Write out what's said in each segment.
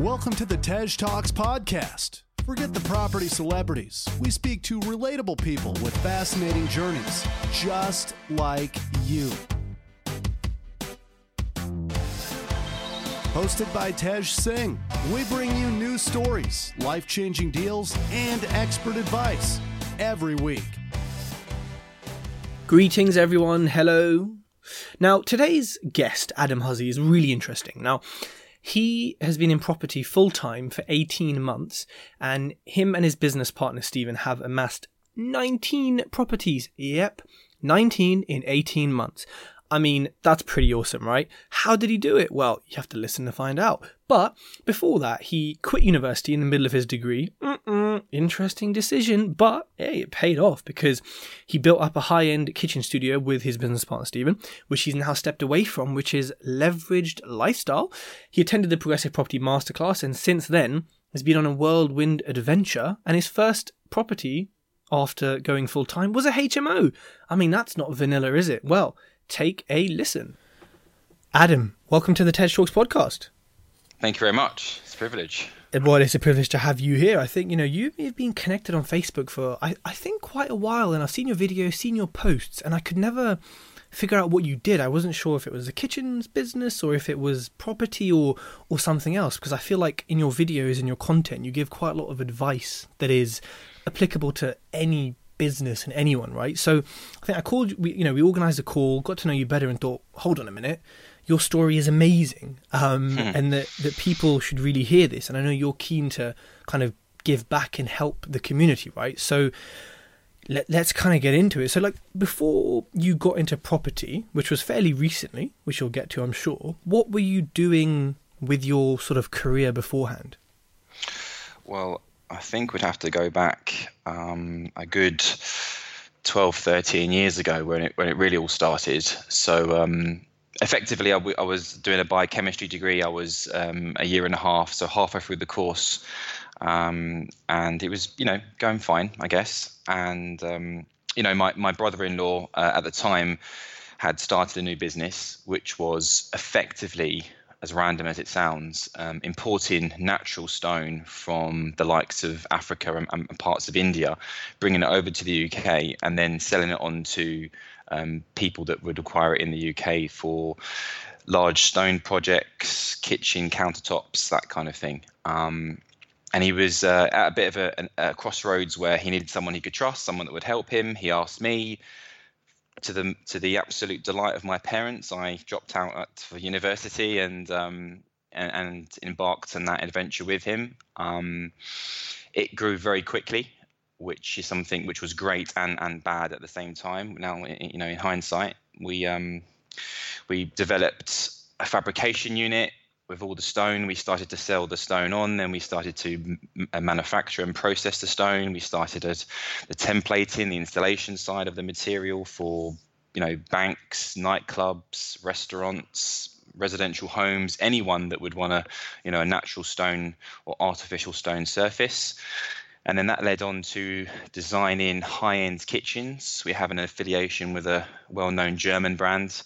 Welcome to the Tej Talks podcast. Forget the property celebrities. We speak to relatable people with fascinating journeys, just like you. Hosted by Tej Singh, we bring you new stories, life-changing deals, and expert advice every week. Greetings, everyone. Hello. Now, today's guest, Adam Hussey, is really interesting. Now, he has been in property full-time for 18 months, and him and his business partner, Stephen, have amassed 19 properties. Yep, 19 in 18 months. I mean, that's pretty awesome, right? How did he do it? Well, you have to listen to find out. But before that, he quit university in the middle of his degree. Interesting decision, but hey, it paid off because he built up a high-end kitchen studio with his business partner, Stephen, which he's now stepped away from, which is leveraged lifestyle. He attended the Progressive Property Masterclass, and since then has been on a whirlwind adventure, and his first property after going full-time was a HMO. I mean, that's not vanilla, is it? Well, take a listen. Adam, welcome to the TED Talks podcast. Thank you very much. It's a privilege. Well, it's a privilege to have you here. I think, you know, you've been connected on Facebook for, I think, quite a while. And I've seen your videos, seen your posts, and I could never figure out what you did. I wasn't sure if it was a kitchen's business or if it was property or something else, because I feel like in your videos and your content, you give quite a lot of advice that is applicable to any business and anyone, right? So I think I called you, we organized a call, got to know you better and thought, hold on a minute, your story is amazing. And that people should really hear this. And I know you're keen to kind of give back and help the community, right? So let's kind of get into it. So like before you got into property, which was fairly recently, which you'll get to, I'm sure, what were you doing with your sort of career beforehand? Well, I think we'd have to go back a good 12, 13 years ago when it really all started. So effectively, I was doing a biochemistry degree. I was a year and a half, so halfway through the course. And it was, going fine, I guess. And, my brother-in-law at the time had started a new business, which was effectively, as random as it sounds, importing natural stone from the likes of Africa and parts of India, bringing it over to the UK and then selling it on to people that would acquire it in the UK for large stone projects, kitchen countertops, that kind of thing. And he was at a bit of a crossroads where he needed someone he could trust, someone that would help him. He asked me. To the absolute delight of my parents, I dropped out for university and embarked on that adventure with him. It grew very quickly, which is something which was great and bad at the same time. Now, in hindsight, we developed a fabrication unit with all the stone. We started to sell the stone on, then we started to manufacture and process the stone. We started at the templating, the installation side of the material for, banks, nightclubs, restaurants, residential homes, anyone that would want a natural stone or artificial stone surface. And then that led on to designing high-end kitchens. We have an affiliation with a well-known German brand.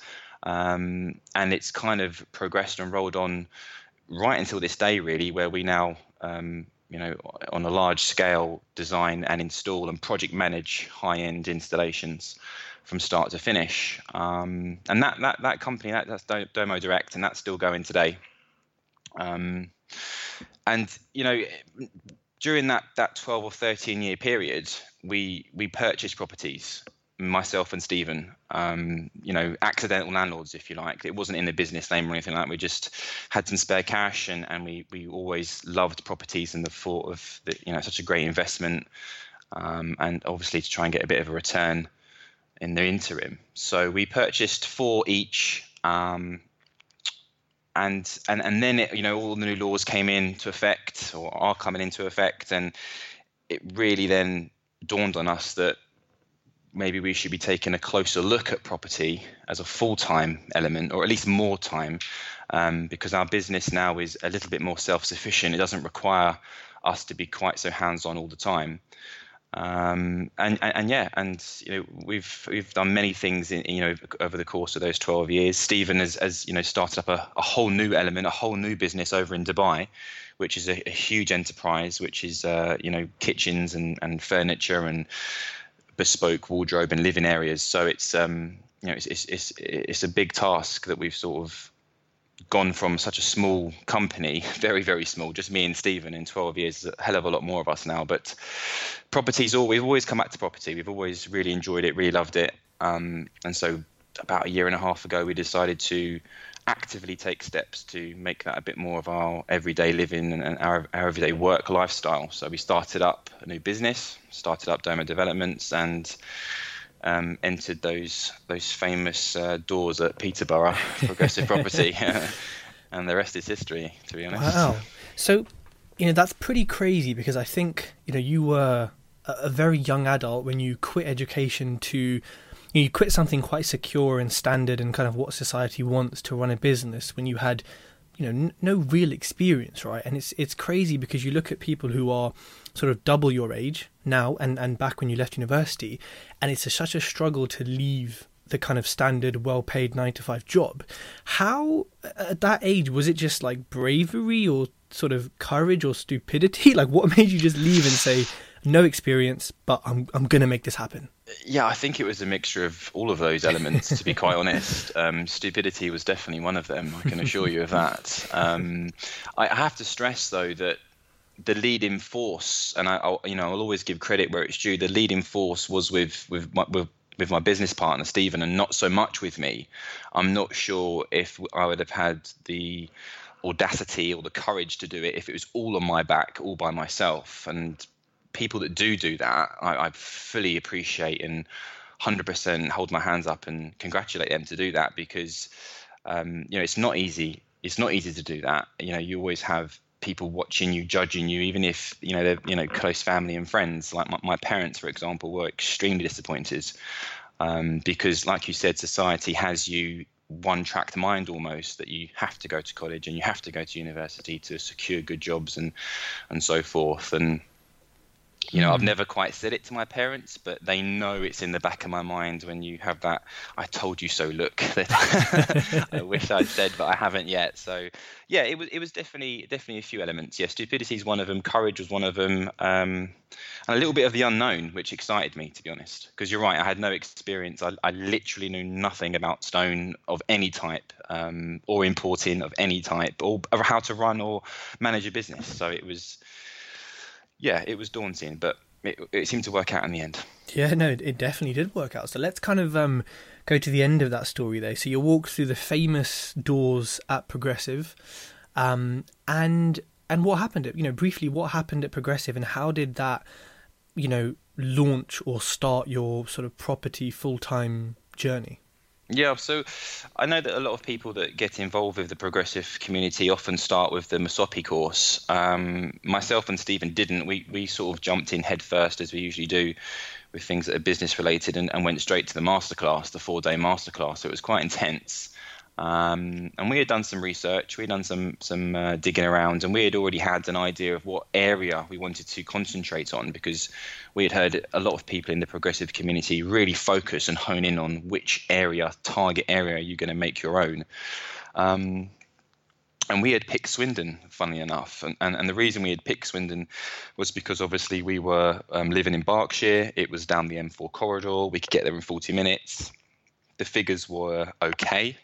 And it's kind of progressed and rolled on right until this day, really, where we now, on a large scale, design and install and project manage high-end installations from start to finish. And that company, that's Domo Direct, and that's still going today. During that 12 or 13 year period, we purchased properties. Myself and Stephen, accidental landlords, if you like. It wasn't in the business name or anything like that. We just had some spare cash and we always loved properties and the thought of, such a great investment, and obviously to try and get a bit of a return in the interim. So we purchased 4 each, and then, all the new laws came into effect or are coming into effect, and it really then dawned on us that maybe we should be taking a closer look at property as a full-time element, or at least more time, because our business now is a little bit more self-sufficient. It doesn't require us to be quite so hands-on all the time. We've done many things in over the course of those 12 years. Stephen has started up a whole new element, a whole new business over in Dubai, which is a huge enterprise, which is kitchens and furniture and bespoke wardrobe and living areas. So it's a big task that we've sort of gone from such a small company, very, very small, just me and Stephen in 12 years, a hell of a lot more of us now. But we've always come back to property. We've always really enjoyed it, really loved it. And so about a year and a half ago, we decided to actively take steps to make that a bit more of our everyday living and our everyday work lifestyle. So we started up a new business, started up Doma Developments, and entered those famous doors at Peterborough, Progressive Property, and the rest is history, to be honest. Wow. So, that's pretty crazy, because I think, you were a very young adult when you quit education to, you quit something quite secure and standard and kind of what society wants to run a business, when you had, no real experience, right? And it's crazy, because you look at people who are sort of double your age now and back when you left university, and it's such a struggle to leave the kind of standard, well-paid 9-to-5 job. How, at that age, was it just like bravery or sort of courage or stupidity? Like, what made you just leave and say, no experience, but I'm going to make this happen? Yeah, I think it was a mixture of all of those elements, to be quite honest. Stupidity was definitely one of them, I can assure you of that. I have to stress, though, that the leading force, and I'll always give credit where it's due, the leading force was with my business partner, Stephen, and not so much with me. I'm not sure if I would have had the audacity or the courage to do it if it was all on my back, all by myself. And people that do that, I fully appreciate and 100% hold my hands up and congratulate them to do that, because it's not easy. It's not easy to do that. You always have people watching you, judging you, even if they're close family and friends. Like my parents, for example, were extremely disappointed because, like you said, society has you one-tracked mind almost, that you have to go to college and you have to go to university to secure good jobs and so forth. And I've never quite said it to my parents, but they know it's in the back of my mind when you have that "I told you so" look. I wish I'd said, but I haven't yet. So yeah, it was definitely a few elements. Yeah, stupidity is one of them. Courage was one of them. And a little bit of the unknown, which excited me, to be honest, because you're right. I had no experience. I literally knew nothing about stone of any type, or importing of any type, or how to run or manage a business. So it was, yeah, it was daunting, but it seemed to work out in the end. Yeah, no, it definitely did work out. So let's kind of go to the end of that story there. So you walked through the famous doors at Progressive, and what happened? Briefly, what happened at Progressive, and how did that, launch or start your sort of property full-time journey? Yeah, so I know that a lot of people that get involved with the Progressive community often start with the MSOPI course. Myself and Stephen didn't. We sort of jumped in head first, as we usually do, with things that are business related, and went straight to the masterclass, the 4-day masterclass. So it was quite intense. And we had done some research, we'd done some digging around, and we had already had an idea of what area we wanted to concentrate on, because we had heard a lot of people in the Progressive community really focus and hone in on which target area you're going to make your own. And we had picked Swindon, funnily enough. And the reason we had picked Swindon was because obviously we were living in Berkshire. It was down the M4 corridor. We could get there in 40 minutes. The figures were okay.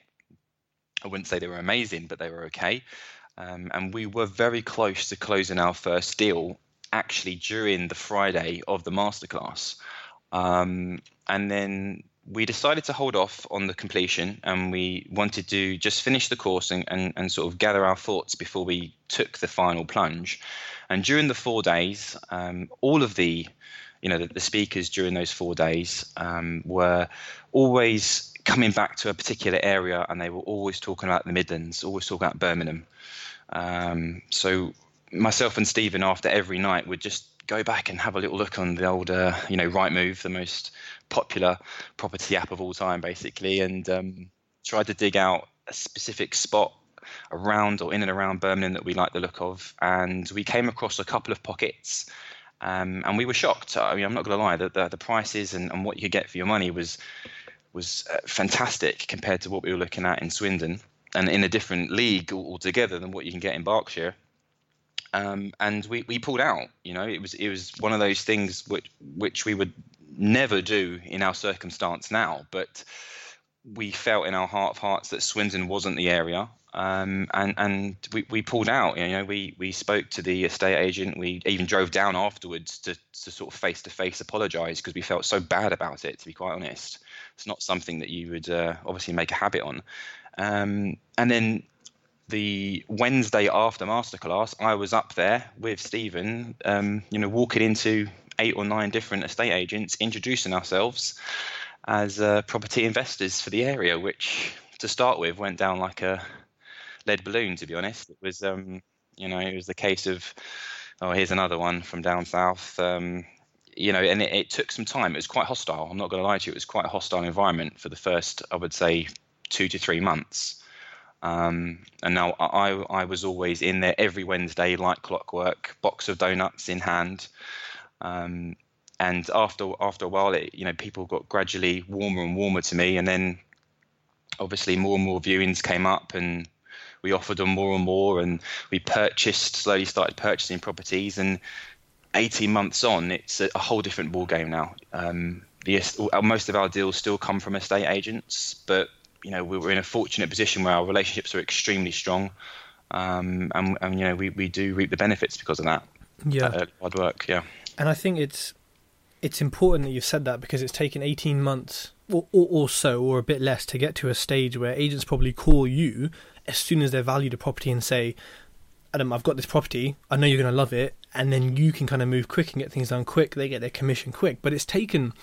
I wouldn't say they were amazing, but they were okay. And we were very close to closing our first deal, actually, during the Friday of the masterclass. And then we decided to hold off on the completion, and we wanted to just finish the course and sort of gather our thoughts before we took the final plunge. And during the 4 days, all of the speakers during those 4 days were always coming back to a particular area, and they were always talking about the Midlands, always talking about Birmingham. So myself and Stephen, after every night, would just go back and have a little look on the old, Rightmove, the most popular property app of all time, basically, and tried to dig out a specific spot around or in and around Birmingham that we liked the look of. And we came across a couple of pockets, And we were shocked. I mean, I'm not going to lie, the prices and what you could get for your money was fantastic compared to what we were looking at in Swindon, and in a different league altogether than what you can get in Berkshire. And we pulled out. You know, it was one of those things which we would never do in our circumstance now, but we felt in our heart of hearts that Swindon wasn't the area. And we pulled out. You know, we spoke to the estate agent. We even drove down afterwards to sort of face-to-face apologise because we felt so bad about it, to be quite honest. It's not something that you would obviously make a habit on. And then the Wednesday after Masterclass, I was up there with Stephen, you know, walking into 8 or 9 different estate agents, introducing ourselves as property investors for the area, which to start with went down like a lead balloon, to be honest. It was, you know, it was the case of, oh, here's another one from down south, you know, and it took some time. It was quite hostile. I'm not going to lie to you. It was quite a hostile environment for the first, I would say, 2 to 3 months. And now I was always in there every Wednesday, like clockwork, box of donuts in hand. And after a while, you know, people got gradually warmer and warmer to me. And then obviously more and more viewings came up, and we offered them more and more, and we slowly started purchasing properties. And 18 months on, it's a whole different ballgame now. Most of our deals still come from estate agents, but you know, we were in a fortunate position where our relationships are extremely strong, and you know, we do reap the benefits because of that. Yeah, that hard work. Yeah, and I think it's important that you've said that, because it's taken 18 months or so, or a bit less, to get to a stage where agents probably call you as soon as they've valued a property and say, Adam, I've got this property, I know you're going to love it, and then you can kind of move quick and get things done quick, they get their commission quick, but it's taken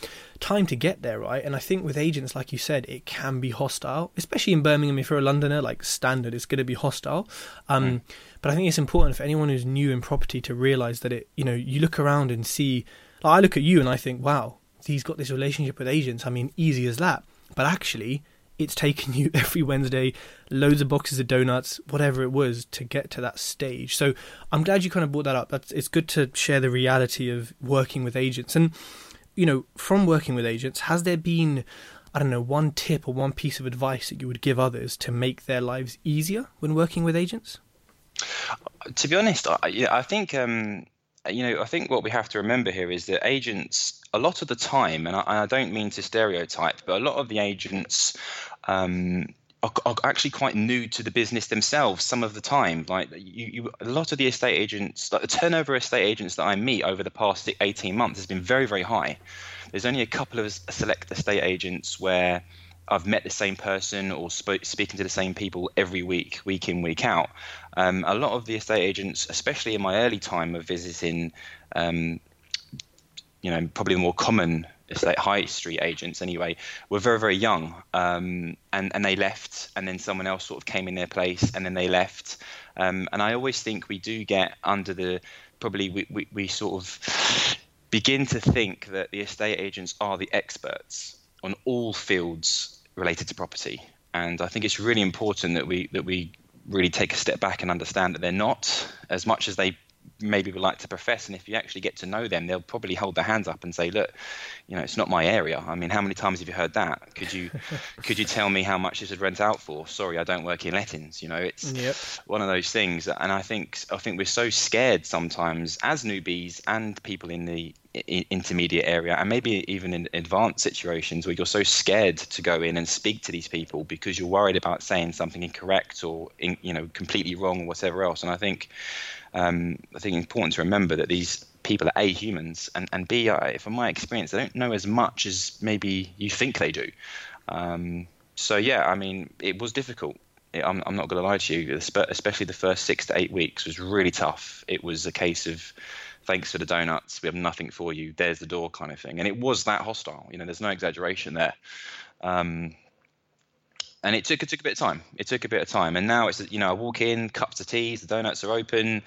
time to get there, right? And I think with agents, like you said, it can be hostile, especially in Birmingham. If you're a Londoner, like standard, it's going to be hostile. But I think it's important for anyone who's new in property to realise that it, you know, you look around and see, like I look at you and I think, wow, he's got this relationship with agents, I mean, easy as that, but actually, it's taken you every Wednesday, loads of boxes of donuts, whatever it was, to get to that stage. So I'm glad you kind of brought that up. It's good to share the reality of working with agents. And, you know, from working with agents, has there been, I don't know, one tip or one piece of advice that you would give others to make their lives easier when working with agents? To be honest, I think, you know, I think what we have to remember here is that agents, a lot of the time, and I don't mean to stereotype, but a lot of the agents are actually quite new to the business themselves some of the time. Like a lot of the estate agents, like the turnover estate agents that I meet over the past 18 months has been very, very high. There's only a couple of select estate agents where I've met the same person or speaking to the same people every week, week in, week out. A lot of the estate agents, especially in my early time of visiting, you know, probably the more common estate high street agents anyway, were very, very young, and they left, and then someone else sort of came in their place, and then they left. And I always think we do get under the, probably we sort of begin to think that the estate agents are the experts on all fields related to property. And I think it's really important that we really take a step back and understand that they're not, as much as they maybe would like to profess. And if you actually get to know them, they'll probably hold their hands up and say, look, you know, it's not my area. I mean, how many times have you heard that? Could you tell me how much this would rent out for? Sorry, I don't work in lettings. You know, it's one of those things. And I think we're so scared sometimes as newbies and people in the intermediate area, and maybe even in advanced situations, where you're so scared to go in and speak to these people because you're worried about saying something incorrect or you know, completely wrong or whatever else. And I think it's important to remember that these people are A, humans, and B, from my experience, they don't know as much as maybe you think they do. So yeah, I mean, it was difficult. I'm not going to lie to you, especially the first 6 to 8 weeks was really tough. It was a case of, thanks for the donuts, we have nothing for you, there's the door kind of thing. And it was that hostile, you know, there's no exaggeration there. And it took a bit of time. And now it's, you know, I walk in, cups of teas, the donuts are open.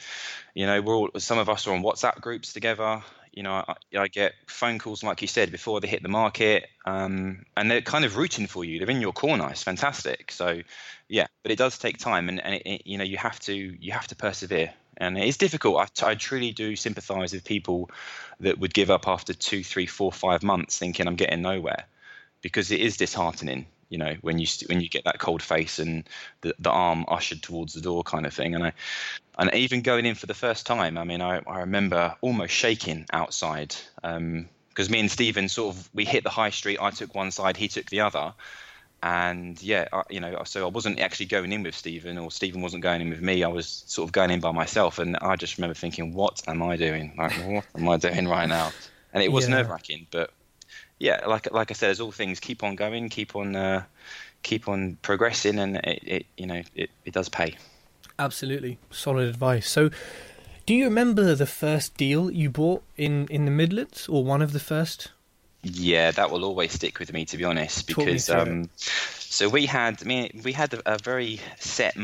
You know, some of us are on WhatsApp groups together. You know, I get phone calls, like you said, before they hit the market. And they're kind of rooting for you. They're in your corner. It's fantastic. So, yeah, but it does take time. And you know, you have to persevere. And it's difficult. I truly do sympathise with people that would give up after 2, 3, 4, 5 months thinking I'm getting nowhere, because it is disheartening, you know, when you get that cold face and the arm ushered towards the door kind of thing. And even going in for the first time, I mean, I remember almost shaking outside, because me and Stephen sort of, we hit the high street. I took one side, he took the other. And yeah, so I wasn't actually going in with Stephen, or Stephen wasn't going in with me. I was sort of going in by myself. And I just remember thinking, what am I doing? Like, what am I doing right now? And it was nerve wracking, but yeah, like I said, as all things, keep on going, keep on progressing. And it does pay. Absolutely. Solid advice. So do you remember the first deal you bought in the Midlands, or one of the first? Yeah, that will always stick with me, to be honest, because so we had a very set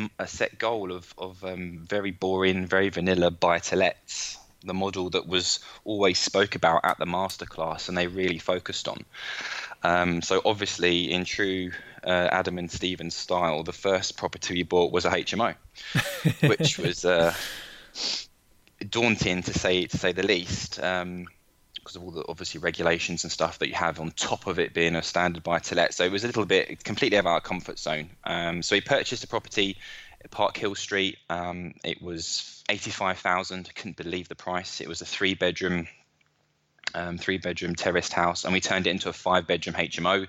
goal of very boring, very vanilla buy-to-lets, the model that was always spoke about at the masterclass, and they really focused on. So obviously, in true Adam and Stephen style, the first property we bought was a HMO, which was daunting to say the least. Because of all the obviously regulations and stuff that you have on top of it being a standard buy-to-let. So it was a little bit completely out of our comfort zone. So we purchased a property at Park Hill Street. It was 85,000. I couldn't believe the price. It was a three bedroom terraced house, and we turned it into a 5-bedroom HMO.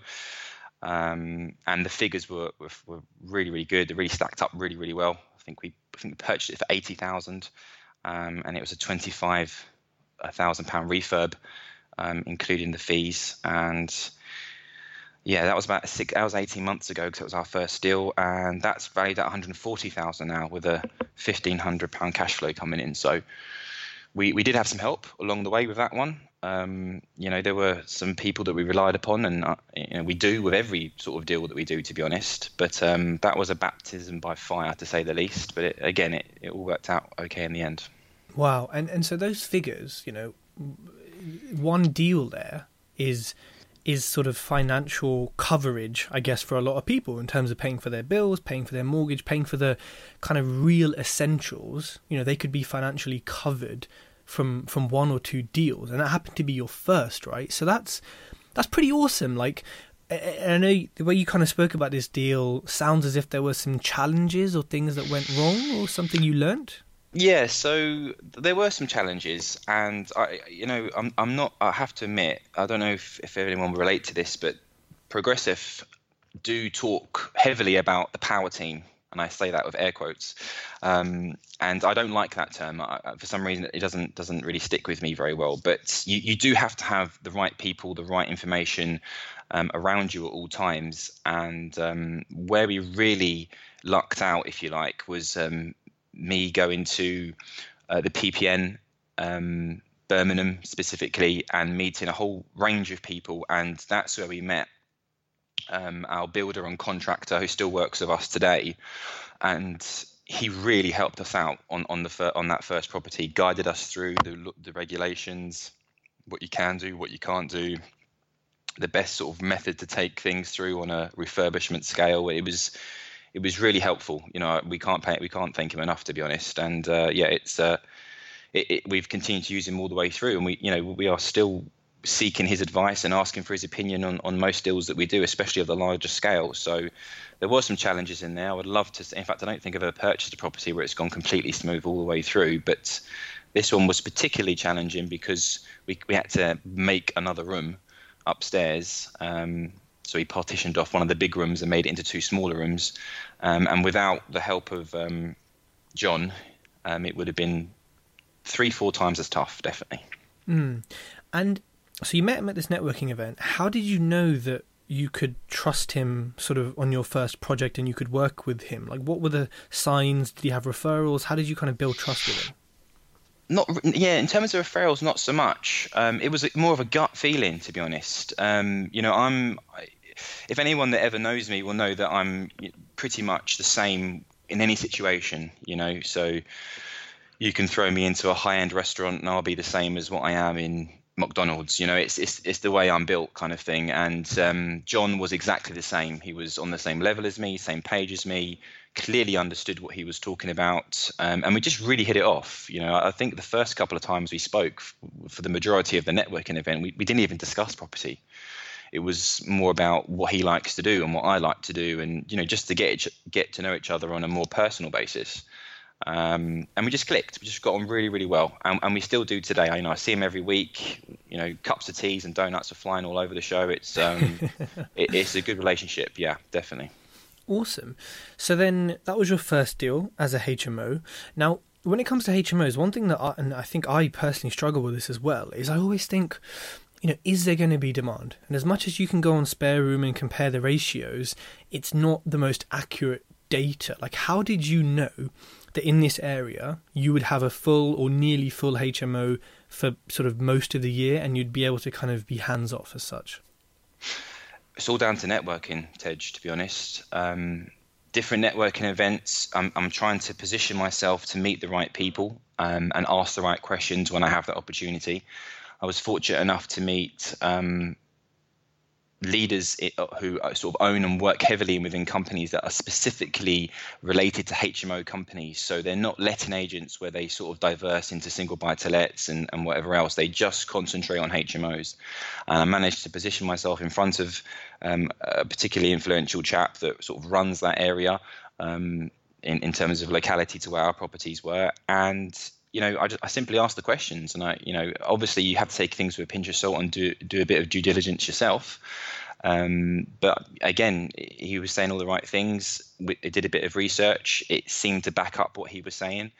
And the figures were really, really good. They really stacked up really, really well. I think we purchased it for 80,000, and it was a 25,000 pound refurb, including the fees. And yeah, that was about 18 months ago, because it was our first deal, and that's valued at 140,000 now, with a 1,500 pound cash flow coming in. So we did have some help along the way with that one. There were some people that we relied upon, and we do with every sort of deal that we do, to be honest. But that was a baptism by fire, to say the least. But it all worked out okay in the end. Wow. And so those figures, one deal there is sort of financial coverage, I guess, for a lot of people, in terms of paying for their bills, paying for their mortgage, paying for the kind of real essentials. They could be financially covered from one or two deals. And that happened to be your first, right? So that's pretty awesome. Like, I know the way you kind of spoke about this deal sounds as if there were some challenges or things that went wrong, or something you learnt. Yeah, so there were some challenges, and I have to admit, I don't know if anyone will relate to this, but Progressive do talk heavily about the power team, and I say that with air quotes, and I don't like that term. For some reason, it doesn't really stick with me very well, but you do have to have the right people, the right information around you at all times, and where we really lucked out, if you like, was me going to the PPN, Birmingham specifically, and meeting a whole range of people. And that's where we met our builder and contractor, who still works with us today. And he really helped us out on that first property, guided us through the regulations, what you can do, what you can't do, the best sort of method to take things through on a refurbishment scale. It was really helpful. We can't thank him enough, to be honest. And we've continued to use him all the way through, and we are still seeking his advice and asking for his opinion on most deals that we do, especially of the larger scale. So there were some challenges in there. I would love to. In fact, I don't think I've ever purchased a property where it's gone completely smooth all the way through. But this one was particularly challenging because we had to make another room upstairs. So he partitioned off one of the big rooms and made it into two smaller rooms. And without the help of John, it would have been 3-4 times as tough, definitely. Mm. And so you met him at this networking event. How did you know that you could trust him sort of on your first project and you could work with him? Like, what were the signs? Did he have referrals? How did you kind of build trust with him? In terms of referrals, not so much. It was more of a gut feeling, to be honest. If anyone that ever knows me will know that I'm pretty much the same in any situation, so you can throw me into a high-end restaurant and I'll be the same as what I am in McDonald's, you know, it's the way I'm built kind of thing. And John was exactly the same. He was on the same level as me, same page as me, clearly understood what he was talking about. And we just really hit it off. You know, I think the first couple of times we spoke, for the majority of the networking event, we didn't even discuss property. It was more about what he likes to do and what I like to do, and, you know, just to get to know each other on a more personal basis. And we just clicked. We just got on really, really well, and we still do today. You know, I see him every week. You know, cups of teas and donuts are flying all over the show. It's it's a good relationship. Yeah, definitely. Awesome. So then that was your first deal as a HMO. Now, when it comes to HMOs, one thing that I think I personally struggle with this as well is I always think, you know, is there going to be demand? And as much as you can go on Spare Room and compare the ratios, it's not the most accurate data. Like, how did you know that in this area you would have a full or nearly full HMO for sort of most of the year, and you'd be able to kind of be hands off as such? It's all down to networking, Tej, to be honest. Different networking events, I'm trying to position myself to meet the right people and ask the right questions when I have that opportunity. I was fortunate enough to meet leaders who sort of own and work heavily within companies that are specifically related to HMO companies. So they're not letting agents where they sort of diverse into single buy-to-lets and whatever else. They just concentrate on HMOs. And I managed to position myself in front of a particularly influential chap that sort of runs that area in terms of locality to where our properties were. And, you know, I simply asked the questions, and I, you know, obviously you have to take things with a pinch of salt and do a bit of due diligence yourself. But again, he was saying all the right things. I did a bit of research. It seemed to back up what he was saying.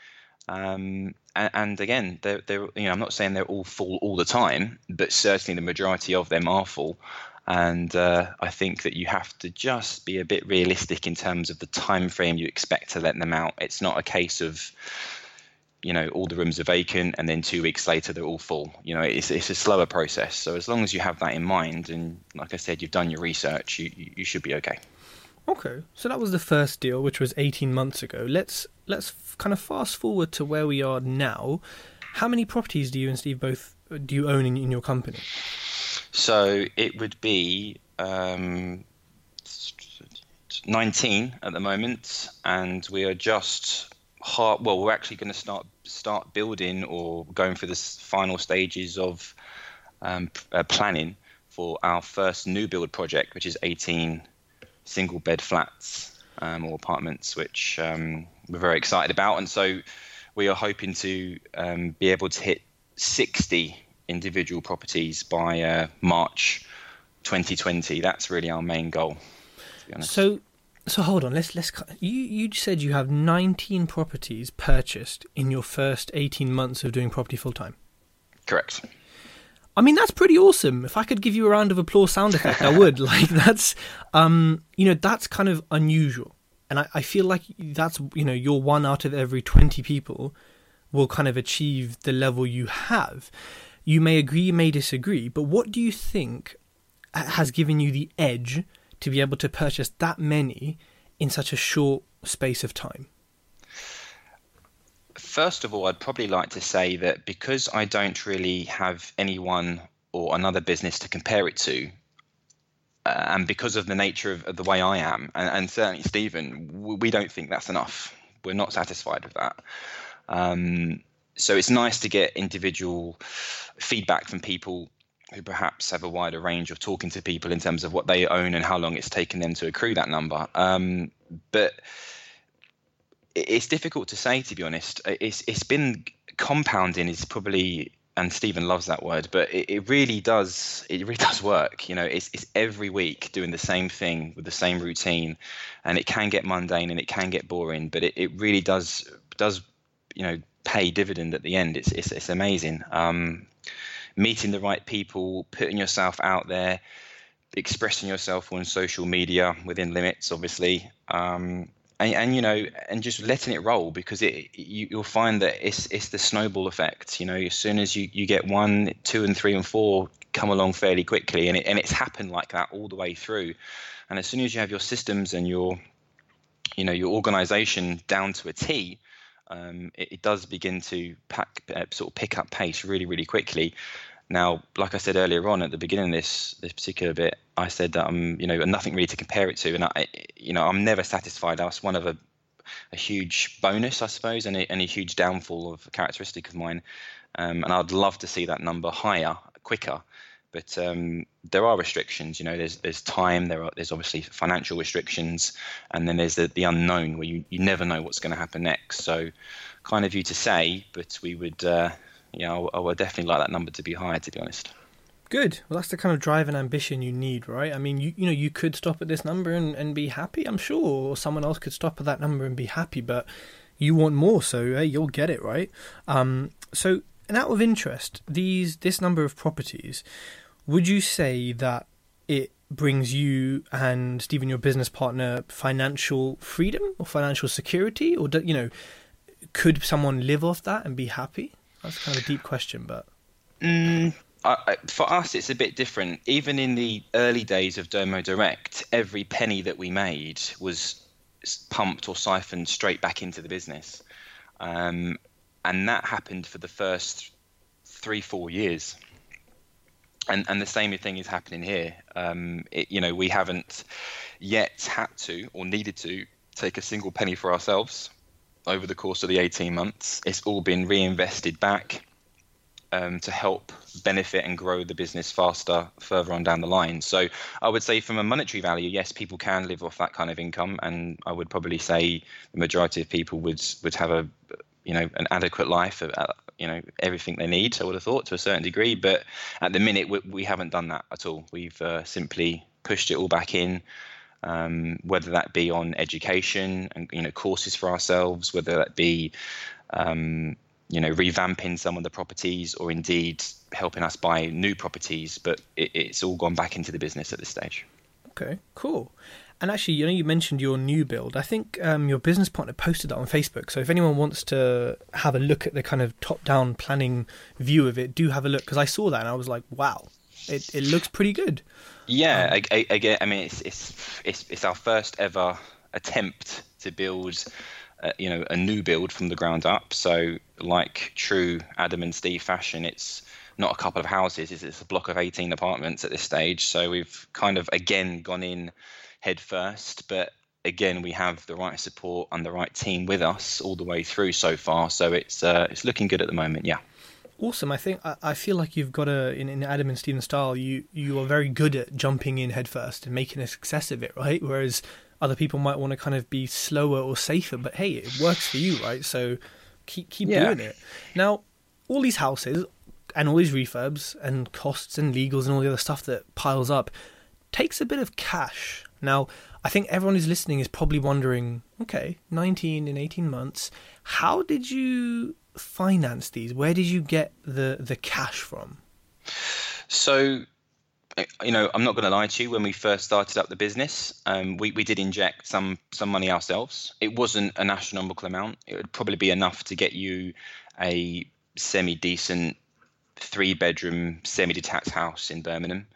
And again, they're, you know, I'm not saying they're all full all the time, but certainly the majority of them are full. And I think that you have to just be a bit realistic in terms of the time frame you expect to let them out. It's not a case of, you know, all the rooms are vacant and then 2 weeks later they're all full. You know, it's a slower process. So as long as you have that in mind, and like I said, you've done your research, you should be okay. Okay, so that was the first deal, which was 18 months ago. Let's kind of fast forward to where we are now. How many properties do you and Steve both do you own in your company? So it would be 19 at the moment, and we are just we're actually going to start building or going through the final stages of planning for our first new build project, which is 18 single bed flats or apartments, which we're very excited about. And so we are hoping to be able to hit 60 individual properties by March 2020. That's really our main goal, to be honest. So hold on, let's. You said you have 19 properties purchased in your first 18 months of doing property full time. Correct. I mean, that's pretty awesome. If I could give you a round of applause sound effect, I would. Like, that's, you know, that's kind of unusual, and I feel like that's, you know, you're one out of every 20 people will kind of achieve the level you have. You may agree, you may disagree, but what do you think has given you the edge to be able to purchase that many in such a short space of time? First of all, I'd probably like to say that because I don't really have anyone or another business to compare it to, and because of the nature of the way I am, and certainly Stephen, we don't think that's enough. We're not satisfied with that. So it's nice to get individual feedback from people who perhaps have a wider range of talking to people in terms of what they own and how long it's taken them to accrue that number. But it's difficult to say, to be honest. It's been compounding is probably, and Stephen loves that word, but it really does work. You know, it's every week doing the same thing with the same routine, and it can get mundane and it can get boring, but it really does, you know, pay dividend at the end. It's amazing. Meeting the right people, putting yourself out there, expressing yourself on social media within limits, obviously, and you know, and just letting it roll, because you'll find that it's the snowball effect. You know, as soon as you get 1, 2, and 3 and 4 come along fairly quickly, and it's happened like that all the way through. And as soon as you have your systems and your organisation down to a T, it does begin to sort of pick up pace really, really quickly. Now, like I said earlier on at the beginning of this particular bit, I said that I'm, nothing really to compare it to, and I'm never satisfied. That's one of a huge bonus, I suppose, and a huge downfall of characteristic of mine. And I'd love to see that number higher, quicker. But there are restrictions, there's time, there's obviously financial restrictions, and then there's the unknown where you never know what's going to happen next. So kind of you to say, but we would, I would definitely like that number to be higher, to be honest. Good. Well, that's the kind of drive and ambition you need, right? I mean, you could stop at this number and be happy, I'm sure, or someone else could stop at that number and be happy, but you want more, so hey, you'll get it, right? So, and out of interest, this number of properties, would you say that it brings you and Stephen, your business partner, financial freedom or financial security? Or, could someone live off that and be happy? That's kind of a deep question, but... for us, it's a bit different. Even in the early days of Domo Direct, every penny that we made was pumped or siphoned straight back into the business. And that happened for the first 3-4 years. And the same thing is happening here. We haven't yet had to or needed to take a single penny for ourselves over the course of the 18 months. It's all been reinvested back to help benefit and grow the business faster, further on down the line. So I would say from a monetary value, yes, people can live off that kind of income. And I would probably say the majority of people would have a... an adequate life, everything they need, I would have thought, to a certain degree. But at the minute, we haven't done that at all. We've simply pushed it all back in, whether that be on education and, courses for ourselves, whether that be, revamping some of the properties or indeed helping us buy new properties. But it's all gone back into the business at this stage. Okay, cool. And actually, you mentioned your new build. I think your business partner posted that on Facebook. So if anyone wants to have a look at the kind of top-down planning view of it, do have a look, because I saw that and I was like, wow, it looks pretty good. Yeah, again, it's our first ever attempt to build, a new build from the ground up. So like true Adam and Steve fashion, it's not a couple of houses. It's a block of 18 apartments at this stage. So we've kind of again gone in head first, but again we have the right support and the right team with us all the way through so far, so it's looking good at the moment. Yeah, awesome. I think I feel like you've got in Adam and Stephen style, you are very good at jumping in head first and making a success of it, right? Whereas other people might want to kind of be slower or safer, but hey, it works for you, right? So keep doing it. Now, all these houses and all these refurbs and costs and legals and all the other stuff that piles up takes a bit of cash. Now, I think everyone who's listening is probably wondering, okay, 19 in 18 months, how did you finance these? Where did you get the cash from? So, I'm not going to lie to you, when we first started up the business, we did inject some money ourselves. It wasn't an astronomical amount. It would probably be enough to get you a semi-decent 3-bedroom semi-detached house in Birmingham.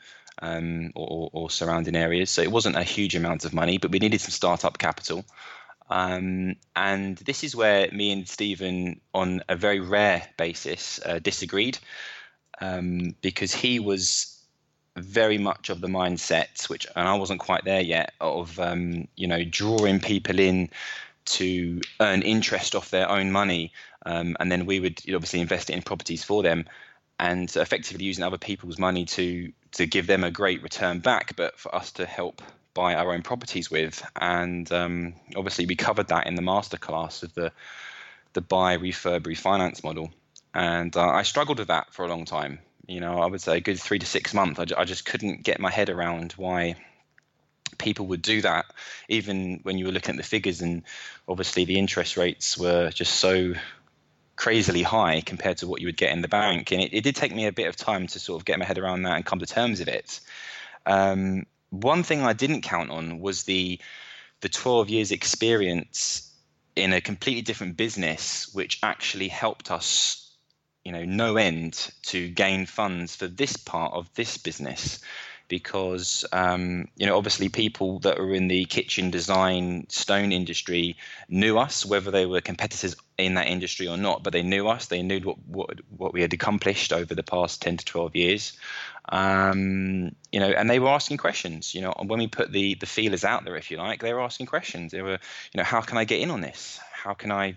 Or surrounding areas. So it wasn't a huge amount of money, but we needed some startup capital. And this is where me and Stephen, on a very rare basis, disagreed, because he was very much of the mindset, and I wasn't quite there yet, of drawing people in to earn interest off their own money, and then we would obviously invest it in properties for them, and effectively using other people's money to give them a great return back, but for us to help buy our own properties with. And obviously we covered that in the masterclass of the buy, refurb, refinance model. And I struggled with that for a long time. I would say a good 3 to 6 months. I just couldn't get my head around why people would do that, even when you were looking at the figures. And obviously the interest rates were just so crazily high compared to what you would get in the bank, and it did take me a bit of time to sort of get my head around that and come to terms with it. One thing I didn't count on was the 12 years experience in a completely different business, which actually helped us no end to gain funds for this part of this business. because, obviously people that are in the kitchen design stone industry knew us, whether they were competitors in that industry or not, but they knew us. They knew what we had accomplished over the past 10 to 12 years. And they were asking questions, when we put the feelers out there, if you like, they were asking questions. They were, how can I get in on this? How can I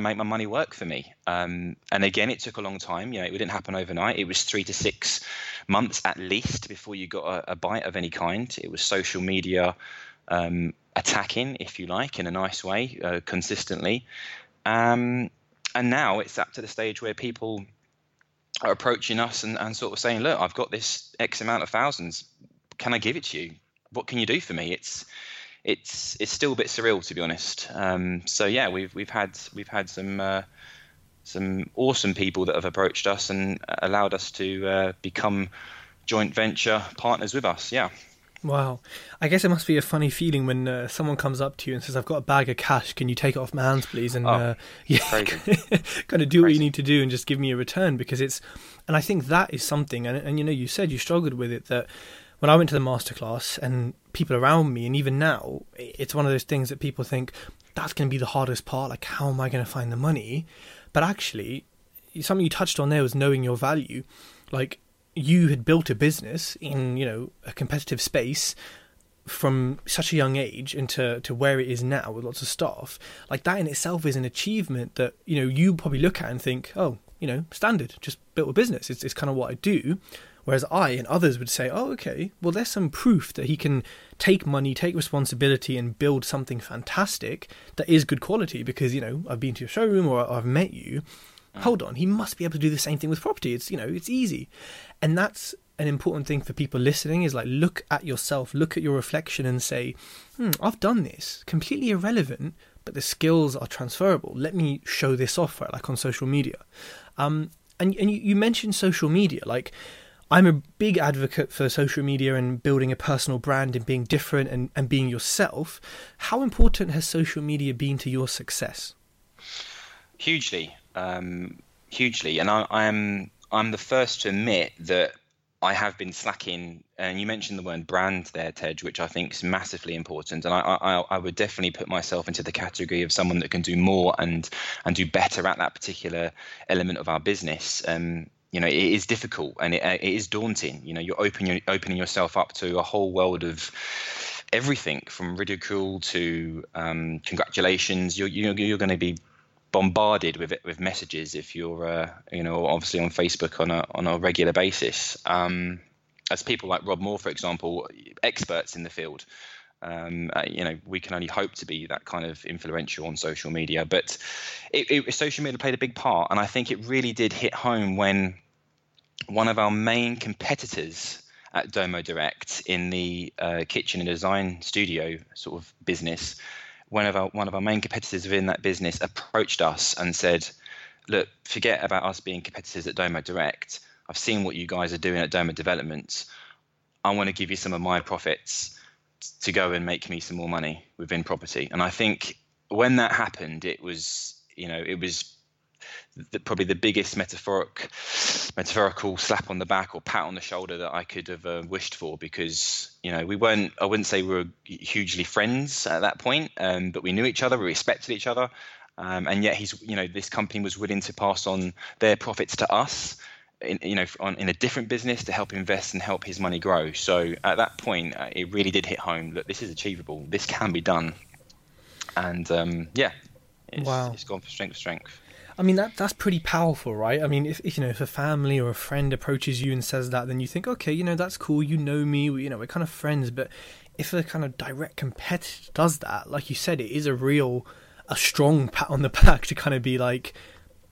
make my money work for me? And again, it took a long time. It didn't happen overnight. It was 3 to 6 months at least before you got a bite of any kind. It was social media attacking, if you like, in a nice way, consistently. And now it's up to the stage where people are approaching us and sort of saying, look, I've got this X amount of thousands. Can I give it to you? What can you do for me? It's still a bit surreal, to be honest. We've had some awesome people that have approached us and allowed us to become joint venture partners with us. Yeah. Wow. I guess it must be a funny feeling when someone comes up to you and says, I've got a bag of cash. Can you take it off my hands, please? And kind of do what you need to do and just give me a return, because it's, and I think that is something. And you said you struggled with it, that when I went to the masterclass and people around me, and even now, it's one of those things that people think that's going to be the hardest part. Like, how am I going to find the money? But actually, something you touched on there was knowing your value. Like, you had built a business in, a competitive space from such a young age into where it is now with lots of staff. Like, that in itself is an achievement that, you probably look at and think, oh, standard, just built a business. It's kind of what I do. Whereas I and others would say, oh, okay, well, there's some proof that he can take money, take responsibility and build something fantastic that is good quality because, I've been to your showroom or I've met you. Hold on, he must be able to do the same thing with property. It's, it's easy. And that's an important thing for people listening is like, look at yourself, look at your reflection and say, I've done this, completely irrelevant, but the skills are transferable. Let me show this off, right, like on social media. And you mentioned social media, like, I'm a big advocate for social media and building a personal brand and being different and being yourself. How important has social media been to your success? Hugely. And I'm the first to admit that I have been slacking. And you mentioned the word brand there, Tej, which I think is massively important. And I would definitely put myself into the category of someone that can do more and do better at that particular element of our business. It is difficult and it is daunting. You're opening yourself up to a whole world of everything from ridicule to congratulations. You're going to be bombarded with messages if you're obviously on Facebook on a regular basis. As people like Rob Moore, for example, experts in the field. We can only hope to be that kind of influential on social media, but social media played a big part. And I think it really did hit home when one of our main competitors at Domo Direct in the kitchen and design studio sort of business, one of our main competitors within that business approached us and said, look, forget about us being competitors at Domo Direct. I've seen what you guys are doing at Doma Developments. I want to give you some of my profits to go and make me some more money within property. And I think when that happened, it was, probably the biggest metaphorical slap on the back or pat on the shoulder that I could have wished for, because, I wouldn't say we were hugely friends at that point, but we knew each other, we respected each other. And yet this company was willing to pass on their profits to us in a different business to help invest and help his money grow. So at that point, it really did hit home. Look, this is achievable. This can be done. And it's gone from strength to strength. I mean, that's pretty powerful, right? I mean, if a family or a friend approaches you and says that, then you think, okay, that's cool. You know me, we're kind of friends. But if a kind of direct competitor does that, like you said, it is a strong pat on the back to kind of be like,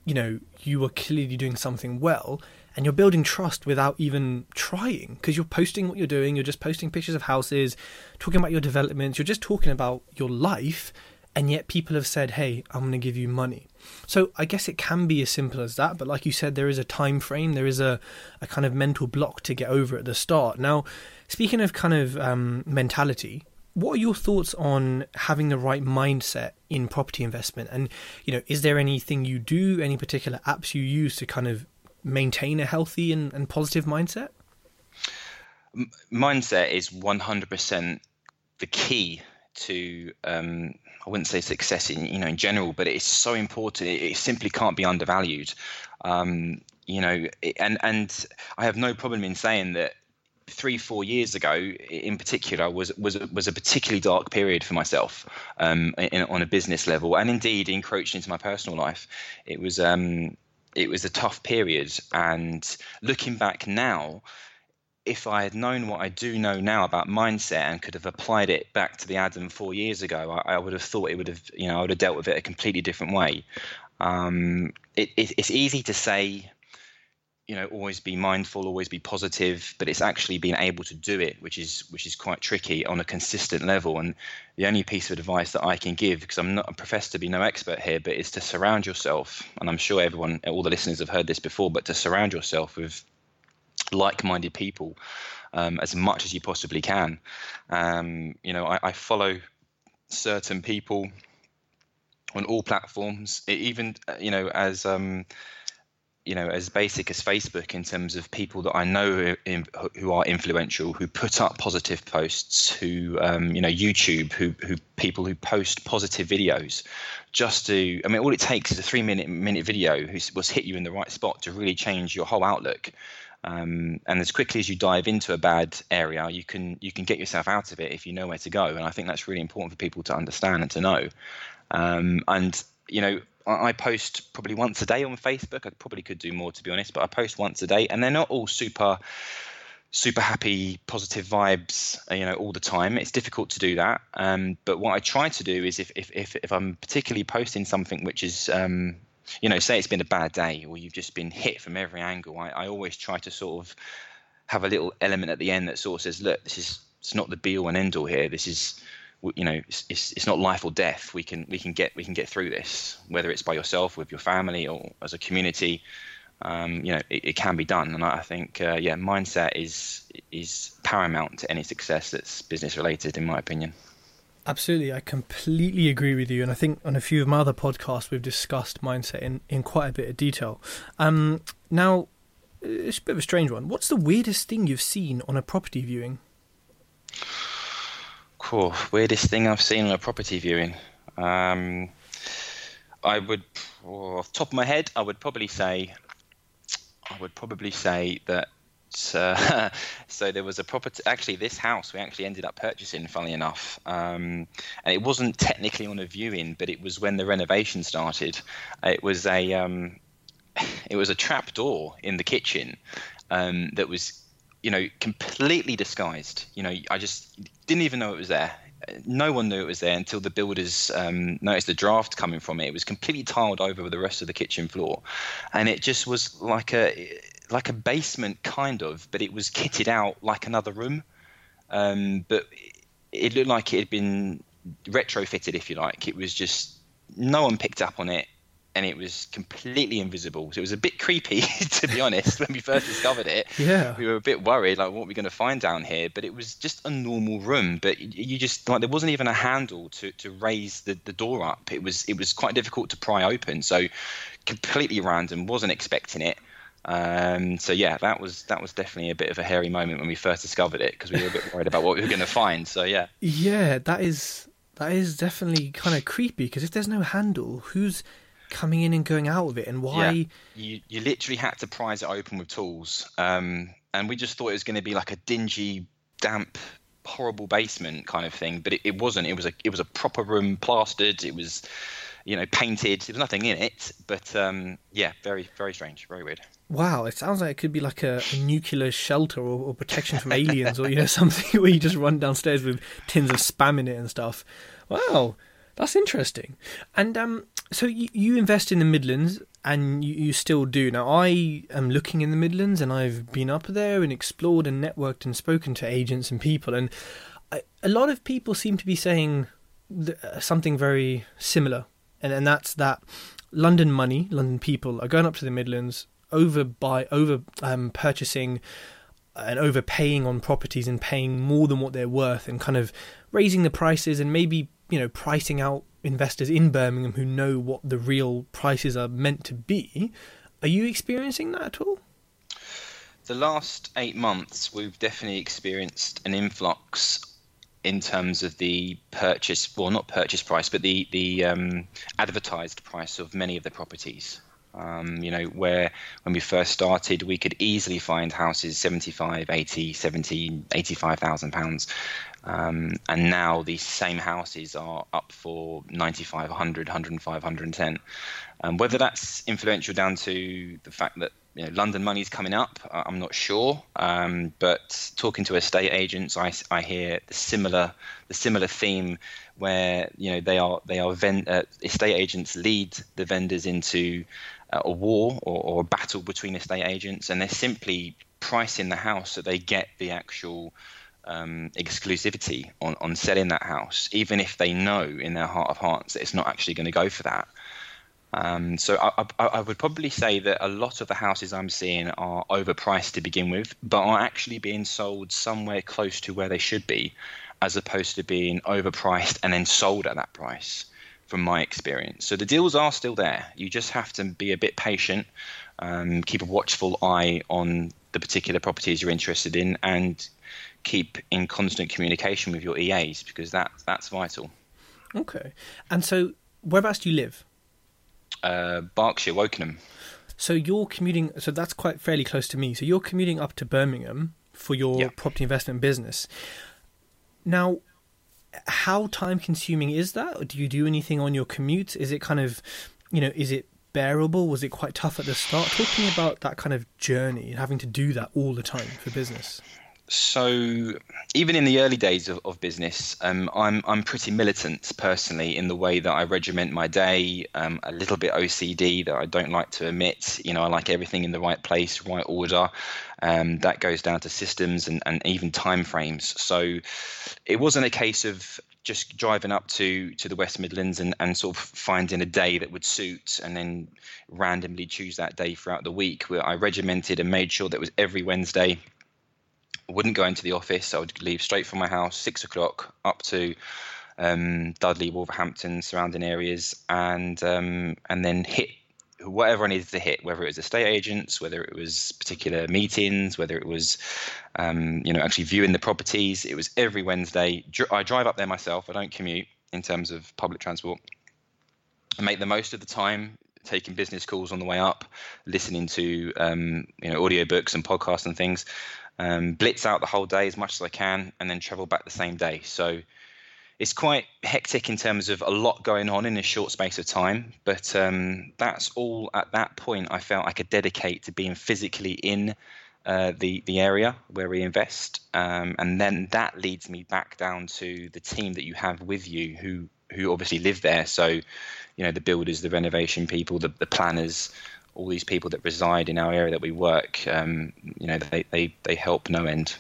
you are clearly doing something well and you're building trust without even trying, because you're posting what you're doing. You're just posting pictures of houses, talking about your developments. You're just talking about your life. And yet people have said, hey, I'm going to give you money. So I guess it can be as simple as that. But like you said, there is a time frame. There is a kind of mental block to get over at the start. Now, speaking of kind of mentality, what are your thoughts on having the right mindset in property investment? And, is there anything you do, any particular apps you use to kind of maintain a healthy and positive mindset? mindset is 100% the key to, I wouldn't say success in general, but it's so important. It simply can't be undervalued. And I have no problem in saying that 3-4 years ago in particular was a particularly dark period for myself, on a business level, and indeed encroached into my personal life. It was a tough period. And looking back now, if I had known what I do know now about mindset and could have applied it back to the Adam 4 years ago, I would have thought I would have dealt with it a completely different way. It's easy to say, always be mindful, always be positive, but it's actually being able to do it, which is quite tricky on a consistent level. And the only piece of advice that I can give, because I profess to be no expert here, but is to surround yourself. And I'm sure all the listeners have heard this before, but to surround yourself with like-minded people as much as you possibly can. I follow certain people on all platforms, even as basic as Facebook, in terms of people that I know who are influential, who put up positive posts, who YouTube, who people who post positive videos. All it takes is a 3-minute video who will hit you in the right spot to really change your whole outlook. And as quickly as you dive into a bad area, you can get yourself out of it if you know where to go. And I think that's really important for people to understand and to know. I post probably once a day on Facebook. I probably could do more, to be honest, but I post once a day, and they're not all super, super happy, positive vibes, all the time. It's difficult to do that. But what I try to do is if I'm particularly posting something which is, say it's been a bad day or you've just been hit from every angle, I always try to sort of have a little element at the end that sort of says, look, it's not the be all and end all here. This is, it's not life or death. We can get through this, whether it's by yourself, with your family, or as a community. It can be done. And I think, mindset is paramount to any success that's business related, in my opinion. Absolutely. I completely agree with you. And I think on a few of my other podcasts, we've discussed mindset in quite a bit of detail. Now, it's a bit of a strange one. What's the weirdest thing you've seen on a property viewing? Cool. Weirdest thing I've seen on a property viewing. Off the top of my head, I would probably say that. So there was a property, actually this house we actually ended up purchasing, funnily enough, and it wasn't technically on a viewing, but it was when the renovation started. It was a trap door in the kitchen that was completely disguised. I just didn't even know it was there. No one knew it was there until the builders noticed the draft coming from it. It was completely tiled over with the rest of the kitchen floor, and it just was like a basement kind of, but it was kitted out like another room. But it looked like it had been retrofitted, if you like. It was just, no one picked up on it, and it was completely invisible. So it was a bit creepy, to be honest, when we first discovered it. Yeah. We were a bit worried, like, what are we going to find down here? But it was just a normal room, but you just, like, there wasn't even a handle to raise the door up. It was quite difficult to pry open. So completely random, wasn't expecting it. That was definitely a bit of a hairy moment when we first discovered it, because we were a bit worried about what we were going to find. So that is definitely kind of creepy, because if there's no handle, who's coming in and going out of it, and why? Yeah. You literally had to prise it open with tools, and we just thought it was going to be like a dingy, damp, horrible basement kind of thing, but it wasn't. It was a proper room, plastered. It was, painted. There was nothing in it, but very, very strange, very weird. Wow, it sounds like it could be like a nuclear shelter or protection from aliens, or something where you just run downstairs with tins of spam in it and stuff. Wow, that's interesting. And so you invest in the Midlands, and you still do. Now, I am looking in the Midlands, and I've been up there and explored and networked and spoken to agents and people, and a lot of people seem to be saying something very similar, and that's that London money, London people are going up to the Midlands, purchasing and overpaying on properties and paying more than what they're worth, and kind of raising the prices, and maybe pricing out investors in Birmingham who know what the real prices are meant to be. Are you experiencing that at all? the last 8 months, we've definitely experienced an influx in terms of the purchase, well, not purchase price, but the advertised price of many of the properties. You know, where when we first started, we could easily find houses £75,000, £80,000, £70,000, £85,000. And now these same houses are up for £95,000, £100,000, £105,000, £110,000. Whether that's influential down to the fact that, you know, London money's coming up, I'm not sure. But talking to estate agents, I hear the similar theme where, you know, estate agents lead the vendors into a war or a battle between estate agents, and they're simply pricing the house so they get the actual exclusivity on selling that house, even if they know in their heart of hearts that it's not actually going to go for that. So I would probably say that a lot of the houses I'm seeing are overpriced to begin with, but are actually being sold somewhere close to where they should be, as opposed to being overpriced and then sold at that price, from my experience. So the deals are still there. You just have to be a bit patient, keep a watchful eye on the particular properties you're interested in, and keep in constant communication with your EAs, because that's vital. Okay. And so whereabouts do you live? Berkshire, Wokingham. So you're commuting, so that's quite fairly close to me. So you're commuting up to Birmingham for your property investment business. Now, how time consuming is that? Or do you do anything on your commute? Is it kind of, you know, is it bearable? Was it quite tough at the start? Talk to me about that kind of journey and having to do that all the time for business. So even in the early days of business, I'm pretty militant personally in the way that I regiment my day, a little bit OCD that I don't like to admit. You know, I like everything in the right place, right order. That goes down to systems and even timeframes. So it wasn't a case of just driving up to the West Midlands and sort of finding a day that would suit and then randomly choose that day throughout the week, where I regimented and made sure that it was every Wednesday. I wouldn't go into the office. I would leave straight from my house, 6 o'clock, up to Dudley, Wolverhampton, surrounding areas, and then hit whatever I needed to hit, whether it was estate agents, whether it was particular meetings, whether it was, you know, actually viewing the properties. It was every Wednesday. I drive up there myself. I don't commute in terms of public transport. I make the most of the time, taking business calls on the way up, listening to, you know, audiobooks and podcasts and things. Blitz out the whole day as much as I can, and then travel back the same day. So it's quite hectic in terms of a lot going on in a short space of time. But that's all at that point I felt I could dedicate to being physically in the area where we invest. And then that leads me back down to the team that you have with you who obviously live there. So, you know, the builders, the renovation people, the planners, all these people that reside in our area that we work, you know, they help no end.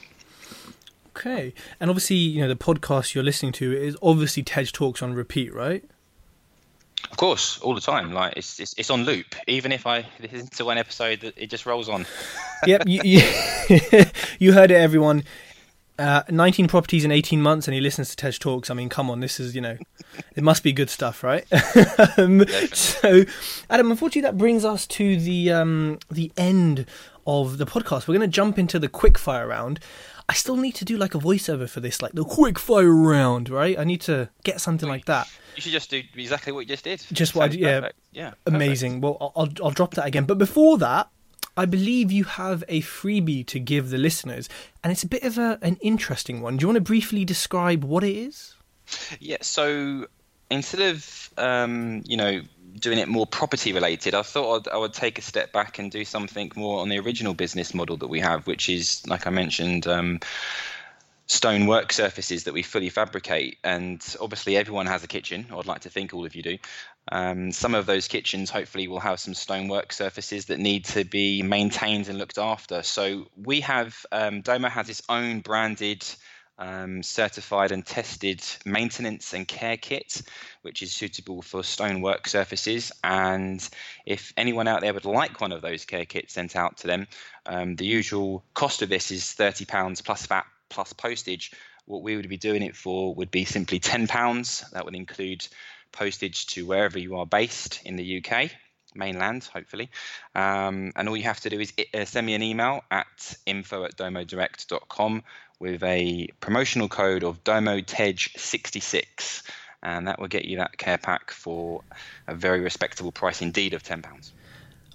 Okay. And obviously, you know, the podcast you're listening to is obviously Tej Talks on repeat, right? Of course, all the time. Like it's on loop. Even if I listen to one episode, it just rolls on. Yep. You you heard it, everyone. 19 properties in 18 months and he listens to Tej Talks. I mean, come on, this is, you know, it must be good stuff, right? So, Adam, unfortunately, that brings us to the end of the podcast. We're going to jump into the quickfire round. I still need to do like a voiceover for this, like the quickfire round, right? I need to get something like that. You should just do exactly what you just did. Just what I did, yeah. Amazing. Perfect. Well, I'll drop that again. But before that, I believe you have a freebie to give the listeners, and it's a bit of an interesting one. Do you want to briefly describe what it is? Yeah, so instead of, you know, doing it more property related, I thought I would take a step back and do something more on the original business model that we have, which is, like I mentioned, stone work surfaces that we fully fabricate. And obviously everyone has a kitchen, or I'd like to think all of you do. Some of those kitchens hopefully will have some stonework surfaces that need to be maintained and looked after. So we have, Doma has its own branded, certified and tested maintenance and care kit, which is suitable for stonework surfaces. And if anyone out there would like one of those care kits sent out to them, the usual cost of this is £30 plus VAT plus postage. What we would be doing it for would be simply £10. That would include postage to wherever you are based in the UK. mainland, hopefully. And all you have to do is send me an email at info@domodirect.com with a promotional code of DOMOTEJ66. And that will get you that care pack for a very respectable price indeed of £10.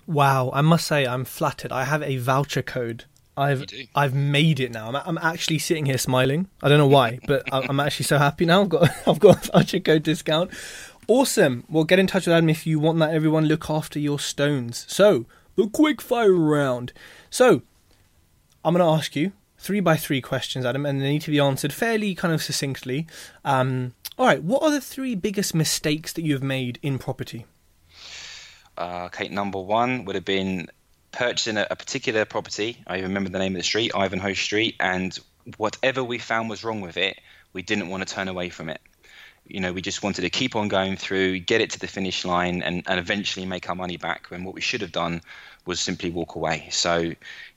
Wow, I must say I'm flattered. I have a voucher code. I've made it now. I'm actually sitting here smiling. I don't know why, but I'm actually so happy now. I've got a voucher code discount. Awesome. Well, get in touch with Adam if you want that. Everyone, look after your stones. So the quick fire round. So I'm going to ask you 3x3 questions, Adam, and they need to be answered fairly kind of succinctly. All right. What are the three biggest mistakes that you've made in property? Okay, number one would have been purchasing a particular property. I remember the name of the street, Ivanhoe Street, and whatever we found was wrong with it, we didn't want to turn away from it. You know, we just wanted to keep on going through, get it to the finish line, and eventually make our money back, when what we should have done was simply walk away. So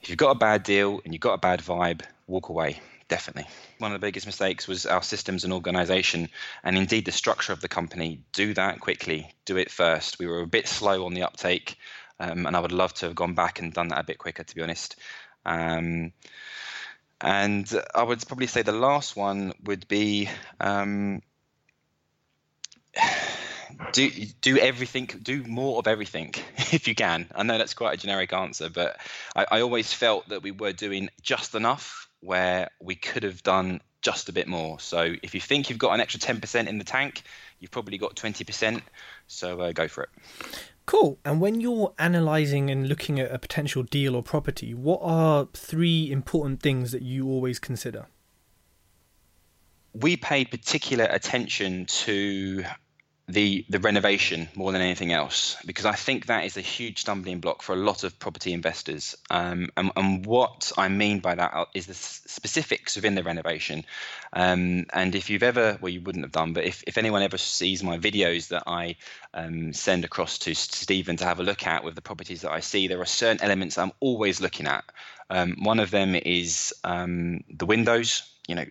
if you've got a bad deal and you've got a bad vibe, walk away. Definitely. One of the biggest mistakes was our systems and organisation, and indeed the structure of the company. Do that quickly. Do it first. We were a bit slow on the uptake, and I would love to have gone back and done that a bit quicker, to be honest. And I would probably say the last one would be do everything, do more of everything if you can. I know that's quite a generic answer, but I always felt that we were doing just enough where we could have done just a bit more. So if you think you've got an extra 10% in the tank, you've probably got 20%. So go for it. Cool. And when you're analysing and looking at a potential deal or property, what are three important things that you always consider? We paid particular attention to the renovation more than anything else, because I think that is a huge stumbling block for a lot of property investors. And what I mean by that is the specifics within the renovation. And if you've ever, well, you wouldn't have done, but if anyone ever sees my videos that I send across to Stephen to have a look at with the properties that I see, there are certain elements I'm always looking at. One of them is the windows. You know,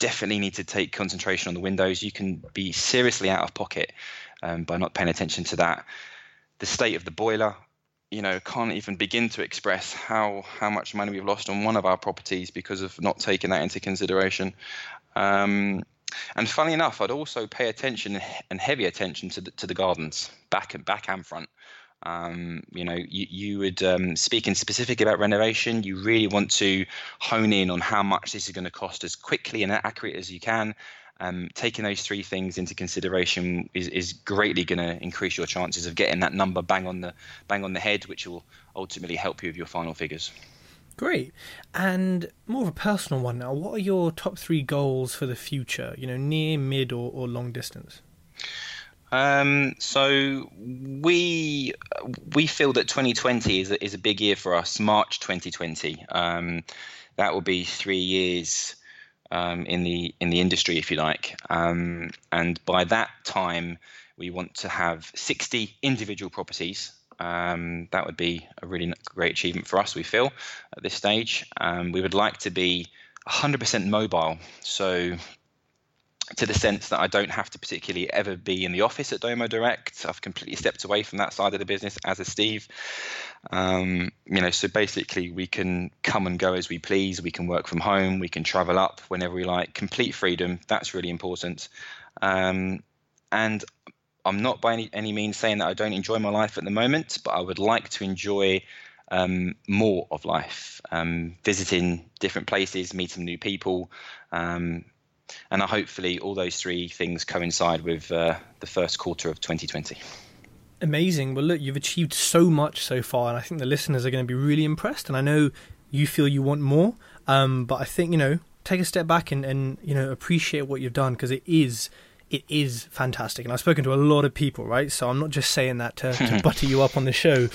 definitely need to take concentration on the windows. You can be seriously out of pocket by not paying attention to that. The state of the boiler, you know, can't even begin to express how much money we've lost on one of our properties because of not taking that into consideration. And funnily enough, I'd also pay attention and heavy attention to the gardens, back and front. You know, you would speak in specific about renovation. You really want to hone in on how much this is going to cost as quickly and accurate as you can. Taking those three things into consideration is greatly going to increase your chances of getting that number bang on the head, which will ultimately help you with your final figures. Great. And more of a personal one now. What are your top three goals for the future? You know, near, mid, or long distance? So we feel that 2020 is a big year for us. March 2020. That will be 3 years in the industry, if you like. And by that time, we want to have 60 individual properties. That would be a really great achievement for us, we feel, at this stage. We would like to be 100% mobile. So, to the sense that I don't have to particularly ever be in the office at Domo Direct. I've completely stepped away from that side of the business, as is Steve. You know, so basically we can come and go as we please. We can work from home. We can travel up whenever we like. Complete freedom. That's really important. And I'm not by any means saying that I don't enjoy my life at the moment, but I would like to enjoy more of life, visiting different places, meeting new people, and hopefully all those three things coincide with the first quarter of 2020. Amazing. Well, look, you've achieved so much so far, and I think the listeners are going to be really impressed. And I know you feel you want more, but I think, you know, take a step back and you know, appreciate what you've done, because it is fantastic. And I've spoken to a lot of people, right? So I'm not just saying that to butter you up on the show.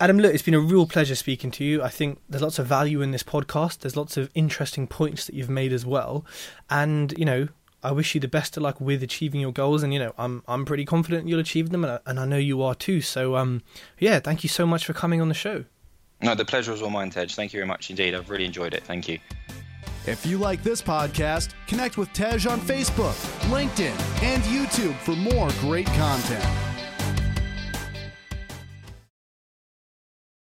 Adam, look, it's been a real pleasure speaking to you. I think there's lots of value in this podcast. There's lots of interesting points that you've made as well. And, you know, I wish you the best of luck with achieving your goals. And, you know, I'm pretty confident you'll achieve them. And I know you are too. So, yeah, thank you so much for coming on the show. No, the pleasure was all mine, Tej. Thank you very much indeed. I've really enjoyed it. Thank you. If you like this podcast, connect with Tej on Facebook, LinkedIn, and YouTube for more great content.